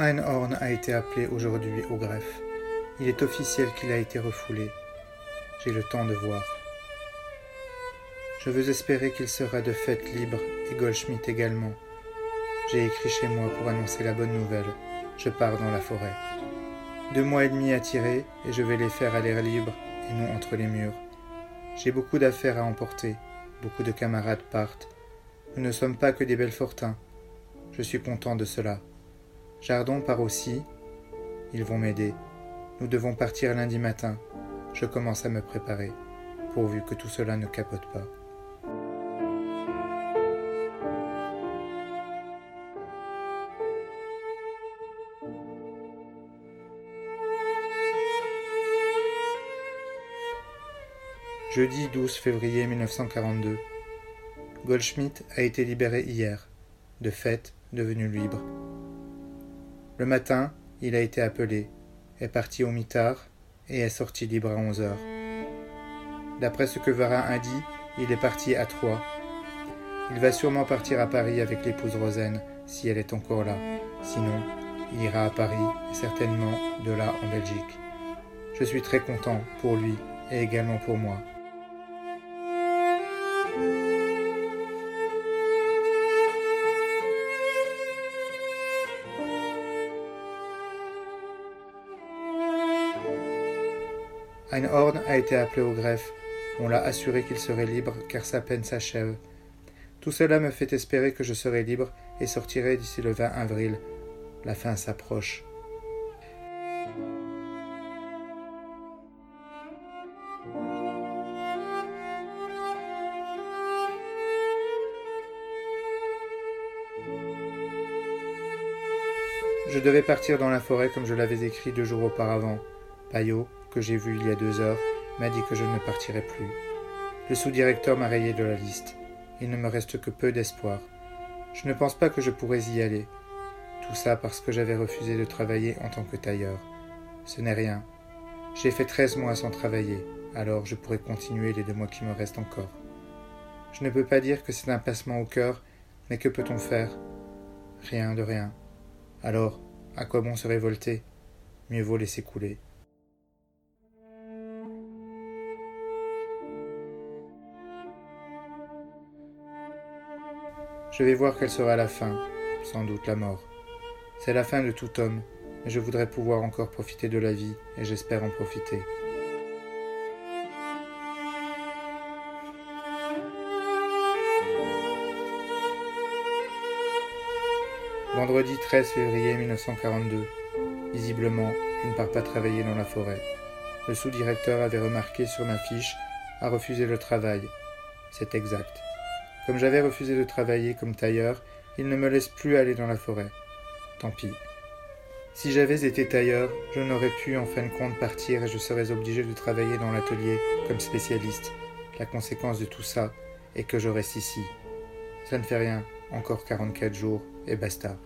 Einhorn a été appelé aujourd'hui au greffe. Il est officiel qu'il a été refoulé. J'ai le temps de voir. Je veux espérer qu'il sera de fait libre, et Goldschmidt également. J'ai écrit chez moi pour annoncer la bonne nouvelle. Je pars dans la forêt. 2 mois et demi à tirer, et je vais les faire à l'air libre, et non entre les murs. J'ai beaucoup d'affaires à emporter. Beaucoup de camarades partent. Nous ne sommes pas que des Belfortins. Je suis content de cela. Jardon part aussi. Ils vont m'aider. Nous devons partir lundi matin. Je commence à me préparer, pourvu que tout cela ne capote pas. Jeudi 12 février 1942. Goldschmidt a été libéré hier, de fait devenu libre. Le matin, il a été appelé, est parti au mitard et est sorti libre à 11h. D'après ce que Varin a dit, il est parti à Troyes. Il va sûrement partir à Paris avec l'épouse Rosen, si elle est encore là. Sinon, il ira à Paris, et certainement de là en Belgique. Je suis très content pour lui et également pour moi. Einhorn a été appelé au greffe. On l'a assuré qu'il serait libre car sa peine s'achève. Tout cela me fait espérer que je serai libre et sortirai d'ici le 20 avril. La fin s'approche. Je devais partir dans la forêt comme je l'avais écrit 2 jours auparavant. Payot, que j'ai vu il y a 2 heures, m'a dit que je ne partirais plus. Le sous-directeur m'a rayé de la liste. Il ne me reste que peu d'espoir. Je ne pense pas que je pourrais y aller. Tout ça parce que j'avais refusé de travailler en tant que tailleur. Ce n'est rien. J'ai fait 13 mois sans travailler, alors je pourrais continuer les 2 mois qui me restent encore. Je ne peux pas dire que c'est un pincement au cœur, mais que peut-on faire? Rien de rien. Alors, à quoi bon se révolter? Mieux vaut laisser couler. Je vais voir quelle sera la fin, sans doute la mort. C'est la fin de tout homme, mais je voudrais pouvoir encore profiter de la vie, et j'espère en profiter. Vendredi 13 février 1942. Visiblement, je ne pars pas travailler dans la forêt. Le sous-directeur avait remarqué sur ma fiche « a refusé le travail ». C'est exact. Comme j'avais refusé de travailler comme tailleur, il ne me laisse plus aller dans la forêt. Tant pis. Si j'avais été tailleur, je n'aurais pu en fin de compte partir et je serais obligé de travailler dans l'atelier comme spécialiste. La conséquence de tout ça est que je reste ici. Ça ne fait rien, encore 44 jours et basta.